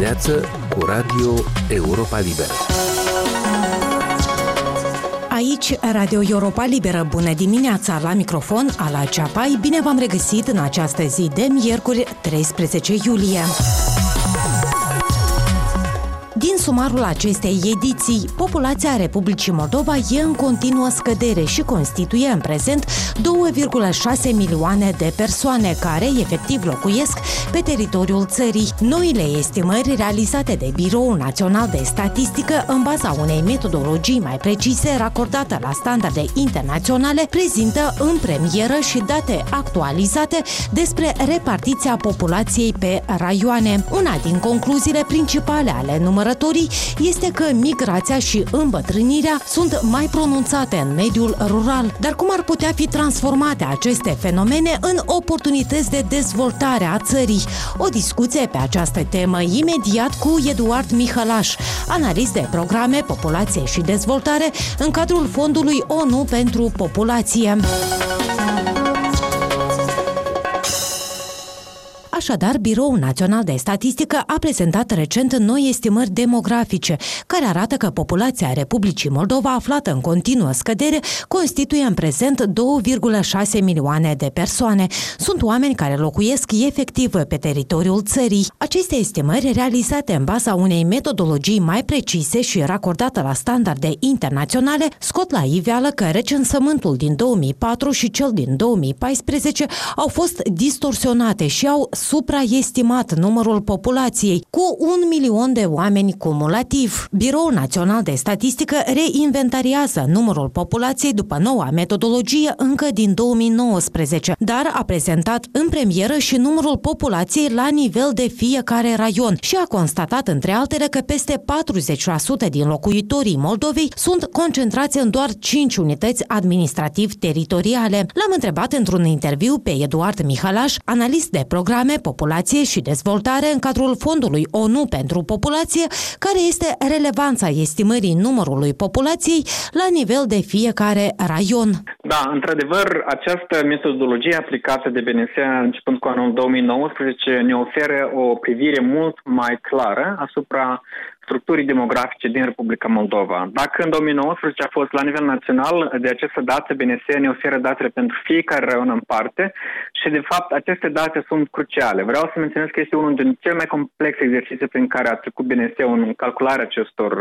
dimineață cu Radio Europa Liberă. Aici, Radio Europa Liberă. Bună dimineața! La microfon, Ala Ceapai. Bine v-am regăsit în această zi de miercuri, 13 iulie. Din sumarul acestei ediții, populația Republicii Moldova e în continuă scădere și constituie în prezent 2,6 milioane de persoane care efectiv locuiesc pe teritoriul țării. Noile estimări realizate de Biroul Național de Statistică în baza unei metodologii mai precise racordată la standarde internaționale prezintă în premieră și date actualizate despre repartiția populației pe raioane. Una din concluziile principale ale numărării este că migrația și îmbătrânirea sunt mai pronunțate în mediul rural. Dar cum ar putea fi transformate aceste fenomene în oportunități de dezvoltare a țării? O discuție pe această temă imediat cu Eduard Mihalaș, analist de programe, populație și dezvoltare în cadrul Fondului ONU pentru Populație. Așadar, Biroul Național de Statistică a prezentat recent noi estimări demografice, care arată că populația Republicii Moldova, aflată în continuă scădere, constituie în prezent 2,6 milioane de persoane. Sunt oameni care locuiesc efectiv pe teritoriul țării. Aceste estimări, realizate în baza unei metodologii mai precise și racordată la standarde internaționale, scot la iveală că recensământul din 2004 și cel din 2014 au fost distorsionate și au supraestimat numărul populației cu 1 milion de oameni cumulativ. Biroul Național de Statistică reinventariază numărul populației după noua metodologie încă din 2019, dar a prezentat în premieră și numărul populației la nivel de fiecare raion și a constatat, între altele, că peste 40% din locuitorii Moldovei sunt concentrați în doar 5 unități administrativ-teritoriale. L-am întrebat într-un interviu pe Eduard Mihalaș, analist de programe, populație și dezvoltare în cadrul Fondului ONU pentru Populație, care este relevanța estimării numărului populației la nivel de fiecare raion. Da, într-adevăr, această metodologie aplicată de BNS începând cu anul 2019 ne oferă o privire mult mai clară asupra structurii demografice din Republica Moldova. Dacă în 2019 a fost la nivel național, de aceste date BNS ne oferă datele pentru fiecare raion în parte și, de fapt, aceste date sunt cruciale. Vreau să menționez că este unul din cele mai complexe exerciții prin care a trecut BNS-ul în calcularea acestor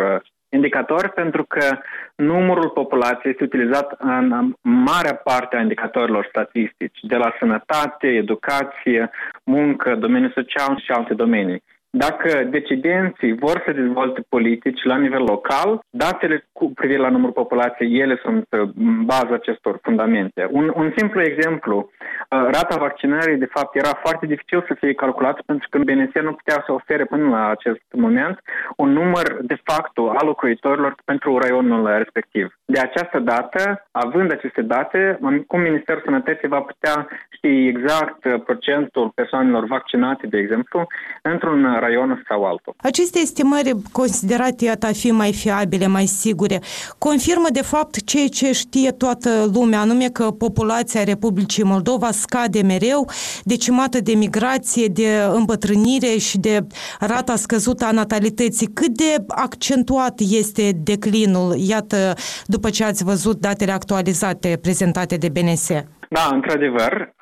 indicatori, pentru că numărul populației este utilizat în marea parte a indicatorilor statistici, de la sănătate, educație, muncă, domeniul social și alte domenii. Dacă decidenții vor să dezvolte politici la nivel local, datele cu privire la numărul populației, ele sunt baza acestor fundamente. Un simplu exemplu, rata vaccinării, de fapt, era foarte dificil să fie calculată pentru că BNS nu putea să ofere până la acest moment un număr de facto al locuitorilor pentru raionul respectiv. De această dată, având aceste date, cum Ministerul Sănătății va putea ști exact procentul persoanelor vaccinate, de exemplu, într-un raion sau altul. Aceste estimări considerate, iată, a fi mai fiabile, mai sigure, confirmă de fapt ceea ce știe toată lumea, anume că populația Republicii Moldova scade mereu, decimată de migrație, de îmbătrânire și de rata scăzută a natalității. Cât de accentuat este declinul, iată, după ce ați văzut datele actualizate prezentate de BNS? Da, într-adevăr,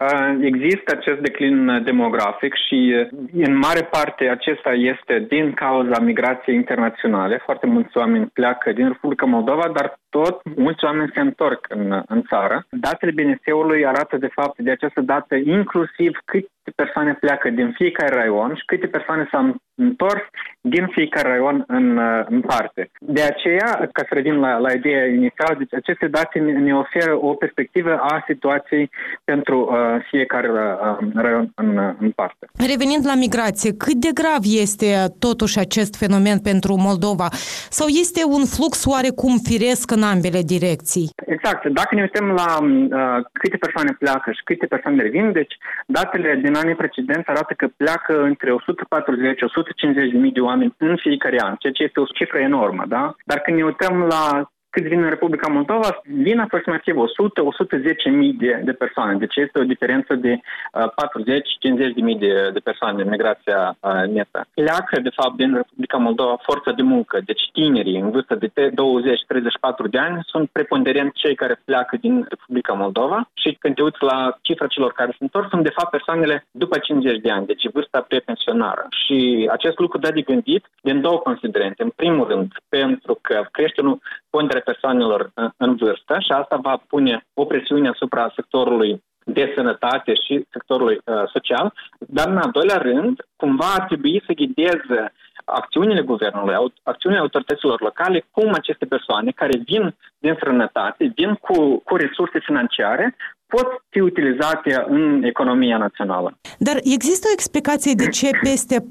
există acest declin demografic și în mare parte acesta este din cauza migrației internaționale. Foarte mulți oameni pleacă din Republica Moldova, dar tot mulți oameni se întorc în țară. Datele BNS-ului arată, de fapt, de această dată inclusiv câte persoane pleacă din fiecare raion și câte persoane s-au întors din fiecare raion în parte. De aceea, ca să revin la ideea inițială, deci aceste date ne oferă o perspectivă a situației pentru fiecare raion în parte. Revenind la migrație, cât de grav este totuși acest fenomen pentru Moldova? Sau este un flux oarecum firesc în ambele direcții? Exact. Dacă ne uităm la câte persoane pleacă și câte persoane revin, deci datele din anii precedenți arată că pleacă între 140-150.000 de oameni în fiecare an, ceea ce este o cifră enormă, da? Dar când ne uităm la cât vin în Republica Moldova, vin aproximativ 100-110.000 de persoane. Deci este o diferență de 40-50.000 de persoane în migrația netă. Pleacă, de fapt, din Republica Moldova forța de muncă. Deci tinerii în vârstă de 20-34 de ani sunt preponderent cei care pleacă din Republica Moldova și când te uiți la cifra celor care se întorc, sunt de fapt persoanele după 50 de ani, deci vârsta prepensionară. Și acest lucru dă de gândit din două considerente. În primul rând, pentru că crește ponderea persoanelor în vârstă și asta va pune o presiune asupra sectorului de sănătate și sectorului social, dar în al doilea rând, cumva ar trebui să ghideze acțiunile guvernului, acțiunile autorităților locale, cum aceste persoane care vin din străinătate, vin cu resurse financiare, pot fi utilizate în economia națională. Dar există o explicație de ce peste 40%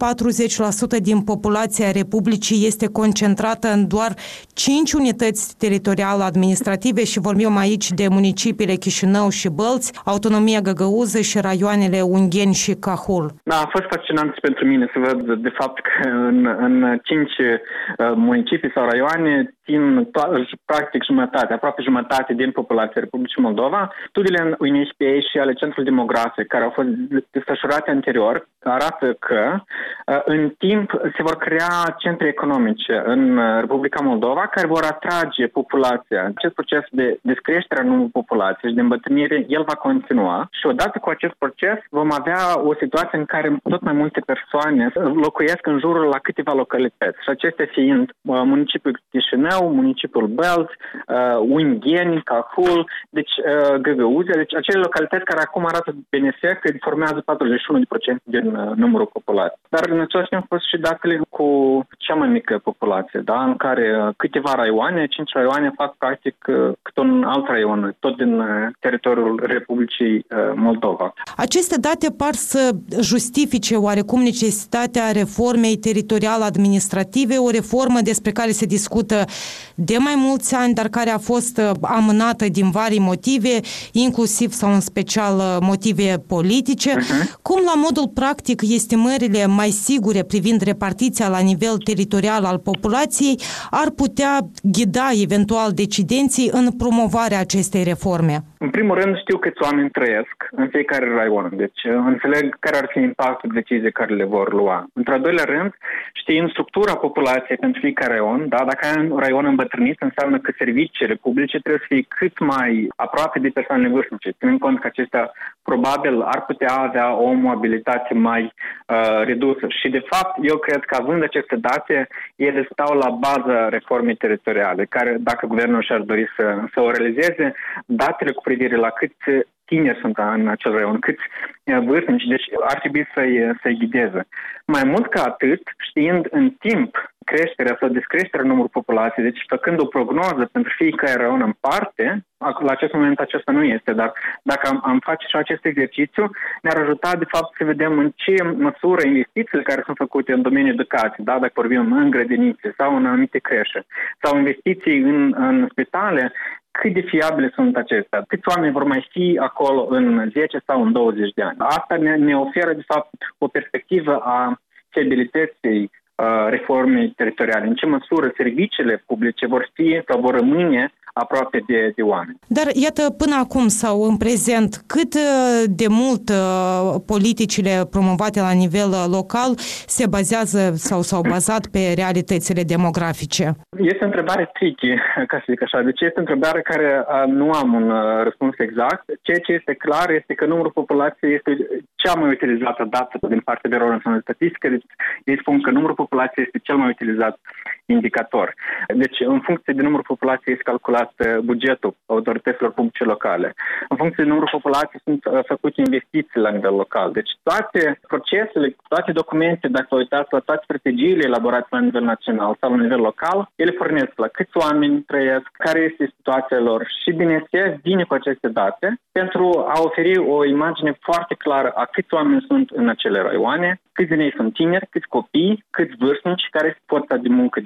din populația Republicii este concentrată în doar 5 unități teritorial-administrative și vorbim aici de municipiile Chișinău și Bălți, autonomia Găgăuză și raioanele Ungheni și Cahul? Da, a fost fascinant pentru mine să văd de fapt că în 5 municipii sau raioane țin practic jumătate, aproape jumătate din populația Republicii Moldova. Studiile în UNHPA și ale Centrului Demografic, care au fost desfășurate anterior, arată că în timp se vor crea centre economice în Republica Moldova care vor atrage populația. Acest proces de descreștere a numărului populației și de îmbătrânire, el va continua și odată cu acest proces vom avea o situație în care tot mai multe persoane locuiesc în jurul la câteva localități și acestea fiind municipiul Chișinău, municipiul Bălți, Ungheni, Cahul, deci Găgăuzia, deci acele localități care acum arată BNSF că formează 41% din numărul populației. Dar în același timp fost și datele cu cea mai mică populație, da? În care câteva raioane, 5 raioane fac practic cât un alt raion, tot din teritoriul Republicii Moldova. Aceste date par să justifice oarecum necesitatea reformei teritorial-administrative, o reformă despre care se discută de mai mulți ani, dar care a fost amânată din vari motive, inclusiv sau în special motive politice. Cum la modul practic estimările mai sigure privind repartiția la nivel teritorial al populației ar putea ghida eventual decidenții în promovarea acestei reforme? În primul rând știu câți oameni trăiesc în fiecare raion, deci înțeleg care ar fi impactul deciziei care le vor lua. Într-al doilea rând, știind structura populației pentru fiecare raion, da? Dacă ai un raion îmbătrânit, înseamnă că serviciile publice trebuie să fie cât mai aproape de persoanele vârstnice, ținând cont că acestea probabil ar putea avea o mobilitate mai redusă. Și de fapt, eu cred că având aceste date, ele stau la baza reformei teritoriale, care dacă guvernul și-ar dori să o realizeze, datele cu privire la cât tineri sunt în acel raion, cât vârstnici, deci ar trebui să-i ghideze. Mai mult ca atât, știind în timp creșterea sau descreșterea numărului populației, deci făcând o prognoză pentru fiecare raion în parte, la acest moment acesta nu este, dar dacă am face și acest exercițiu, ne-ar ajuta de fapt să vedem în ce măsură investițiile care sunt făcute în domeniul educației, da? Dacă vorbim în grădinițe sau în anumite creșe, sau investiții în spitale, cât de fiabile sunt acestea, câți oameni vor mai fi acolo în 10 sau în 20 de ani. Asta ne oferă, de fapt, o perspectivă a fiabilității reformei teritoriale, în ce măsură serviciile publice vor fi sau vor rămâne aproape de oameni. Dar iată, până acum sau în prezent, cât de mult politicile promovate la nivel local se bazează sau s-au bazat pe realitățile demografice? Este o întrebare tricky, ca să zic așa. Deci este o întrebare care nu am un răspuns exact. Ceea ce este clar este că numărul populației este cea mai utilizată dată din partea Biroul Național de Statistică. Deci ei spun că numărul populației este cel mai utilizat indicator. Deci, în funcție de numărul populației este calculat bugetul autorităților publice locale. În funcție de numărul populației sunt făcute investiții la nivel local. Deci, toate procesele, toate documentele, dacă vă uitați la toate strategiile elaborate la nivel național sau la nivel local, ele pornesc la câți oameni trăiesc, care este situația lor și, bineînțeles, vine cu aceste date pentru a oferi o imagine foarte clară a câți oameni sunt în acele raioane, câți din ei sunt tineri, câți copii, câți vârstnici care pot sta de muncă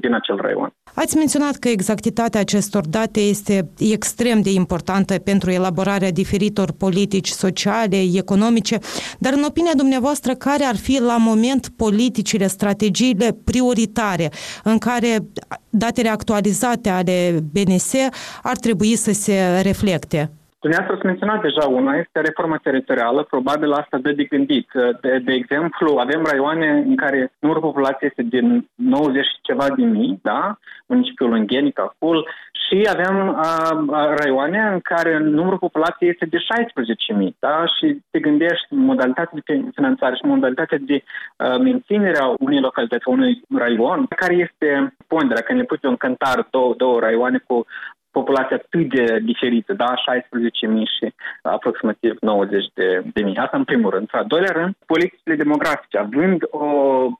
din acel raion. Ați menționat că exactitatea acestor date este extrem de importantă pentru elaborarea diferitor politici sociale, economice, dar în opinia dumneavoastră, care ar fi la moment politicile, strategiile prioritare în care datele actualizate ale BNS ar trebui să se reflecte? Dumneavoastră ați menționat deja una, este reforma teritorială, probabil asta dă de gândit. De exemplu, avem raioane în care numărul populației este din 90 ceva de mii, da? Municipiul Ungheni, Cahul, și avem raioane în care numărul populației este de 16.000, da? Și te gândești modalitatea de finanțare și modalitatea de menținere a unei localități, a unui raion, care este ponderea, când le pui pe un cântar două raioane cu populația atât de diferită, da? 16.000 și aproximativ 90.000. Asta în primul rând. A doilea rând, politicile demografice. Având o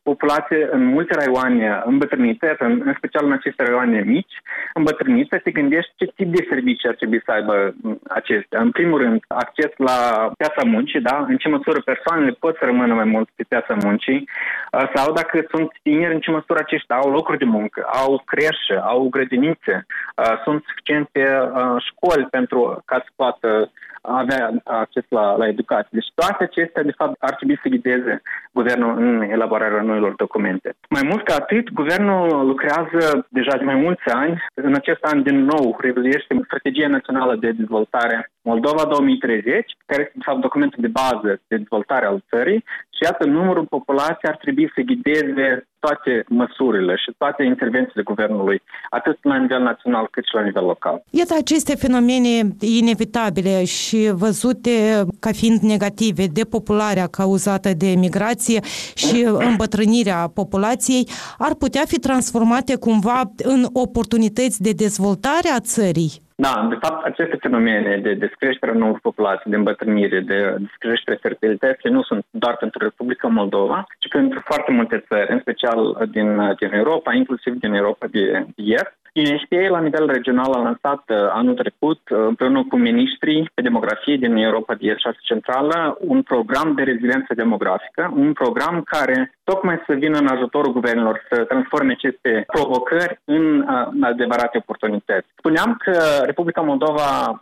populație în multe raioane îmbătrânite, în special în aceste raioane mici, îmbătrânite, te gândești ce tip de servicii ar trebui să aibă acestea. În primul rând, acces la piața muncii, da? În ce măsură persoanele pot să rămână mai mult pe piața muncii, sau dacă sunt tineri, în ce măsură aceștia au locuri de muncă, au creșe, au grădinițe, sunt școli pentru ca să poată avea acces la educație. Deci toate acestea, de fapt, ar trebui să ghideze guvernul în elaborarea noilor documente. Mai mult ca atât, guvernul lucrează deja de mai mulți ani. În acest an, din nou, revizuiește Strategia Națională de Dezvoltare Moldova 2030, care este, de fapt, documentul de bază de dezvoltare al țării. Și iată, numărul populației ar trebui să ghideze toate măsurile și toate intervențiile guvernului, atât la nivel național cât și la nivel local. Iată aceste fenomene inevitabile și văzute ca fiind negative, depopularea cauzată de migrație și îmbătrânirea populației, ar putea fi transformate cumva în oportunități de dezvoltare a țării? Da, de fapt, aceste fenomene de descreștere a numărului populației, de îmbătrânire, de descreștere fertilității nu sunt doar pentru Republica Moldova, ci pentru foarte multe țări, în special din Europa, inclusiv din Europa de Est. UNHPA, la nivel regional, a lansat anul trecut, împreună cu ministrii pe demografie din Europa de Est și Centrală, un program de reziliență demografică, un program care tocmai să vină în ajutorul guvernelor să transforme aceste provocări în adevărate oportunități. Spuneam că Republica Moldova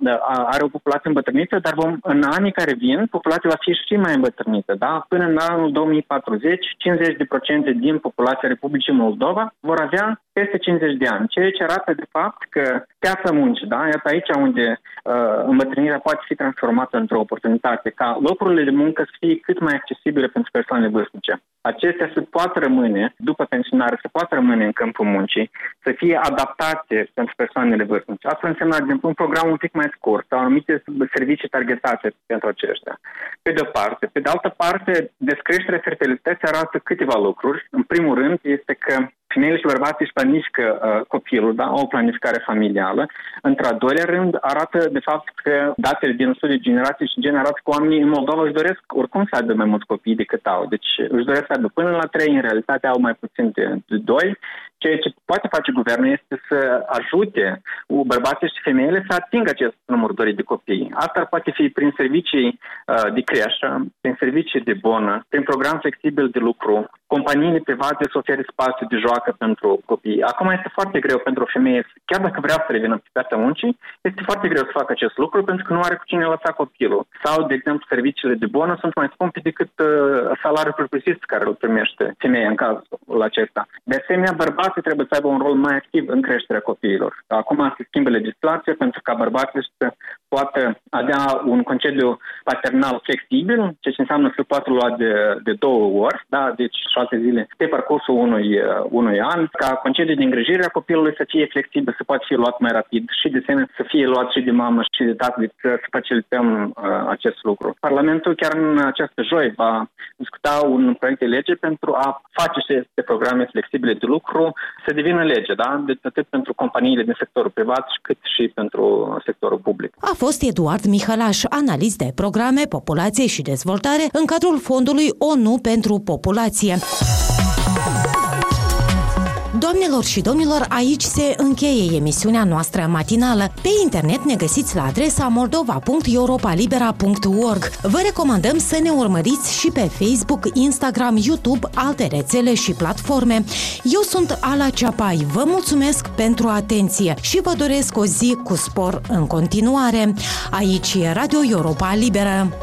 are o populație îmbătrânită, dar în anii care vin, populația va fi și mai îmbătrânită. Da? Până în anul 2040, 50% din populația Republicii Moldova vor avea peste 50 de ani, ceea ce arată de fapt că piața muncii, da? Iată aici unde îmbătrânirea poate fi transformată într-o oportunitate, ca locurile de muncă să fie cât mai accesibile pentru persoanele vârstnice. Acestea se poate rămâne, după pensionare, se poate rămâne în câmpul muncii, să fie adaptate pentru persoanele vârstnice. Asta înseamnă, de exemplu, un program un pic mai scurt sau anumite servicii targetate pentru aceștia. Pe de o parte. Pe de altă parte, descreșterea fertilității arată câteva lucruri. În primul rând, este că femeile și bărbații își planifică copilul, da? O planificare familială. Într-al doilea rând, arată, de fapt, că datele din studii generații și gen arată că oamenii în Moldova își doresc oricum să aibă mai mulți copii decât au. Deci își doresc să aibă până la 3, în realitate au mai puțin de 2. Ceea ce poate face guvernul este să ajute bărbații și femeile să atingă acest număr dorit de copii. Asta poate fi prin servicii de creșă, prin servicii de bonă, prin program flexibil de lucru. Companiile private să ofere spațiu de joacă pentru copii. Acum este foarte greu pentru o femeie, chiar dacă vrea să revină pe piața muncii, este foarte greu să facă acest lucru pentru că nu are cu cine lăsa copilul. Sau, de exemplu, serviciile de bonă sunt mai scumpe decât salariul propriu-zis care îl primește femeia în cazul acesta. De asemenea, bărbații trebuie să aibă un rol mai activ în creșterea copiilor. Acum se schimbă legislația pentru ca bărbații să poată avea un concediu paternal flexibil, ceea ce înseamnă să poată lua de 2 ori, da? Deci 6 zile pe parcursul unui an, ca concediu de îngrijire a copilului să fie flexibil, să poată fi luat mai rapid și de asemenea să fie luat și de mamă și de tată, să facilităm acest lucru. Parlamentul chiar în această joi va discuta un proiect de lege pentru a face aceste programe flexibile de lucru să devină lege, da? Deci atât pentru companiile din sectorul privat cât și pentru sectorul public. A fost Eduard Mihalaș, analist de programe, populație și dezvoltare în cadrul Fondului ONU pentru Populație. Doamnelor și domnilor, aici se încheie emisiunea noastră matinală. Pe internet ne găsiți la adresa moldova.europalibera.org. Vă recomandăm să ne urmăriți și pe Facebook, Instagram, YouTube, alte rețele și platforme. Eu sunt Ala Ceapai, vă mulțumesc pentru atenție și vă doresc o zi cu spor în continuare. Aici e Radio Europa Liberă.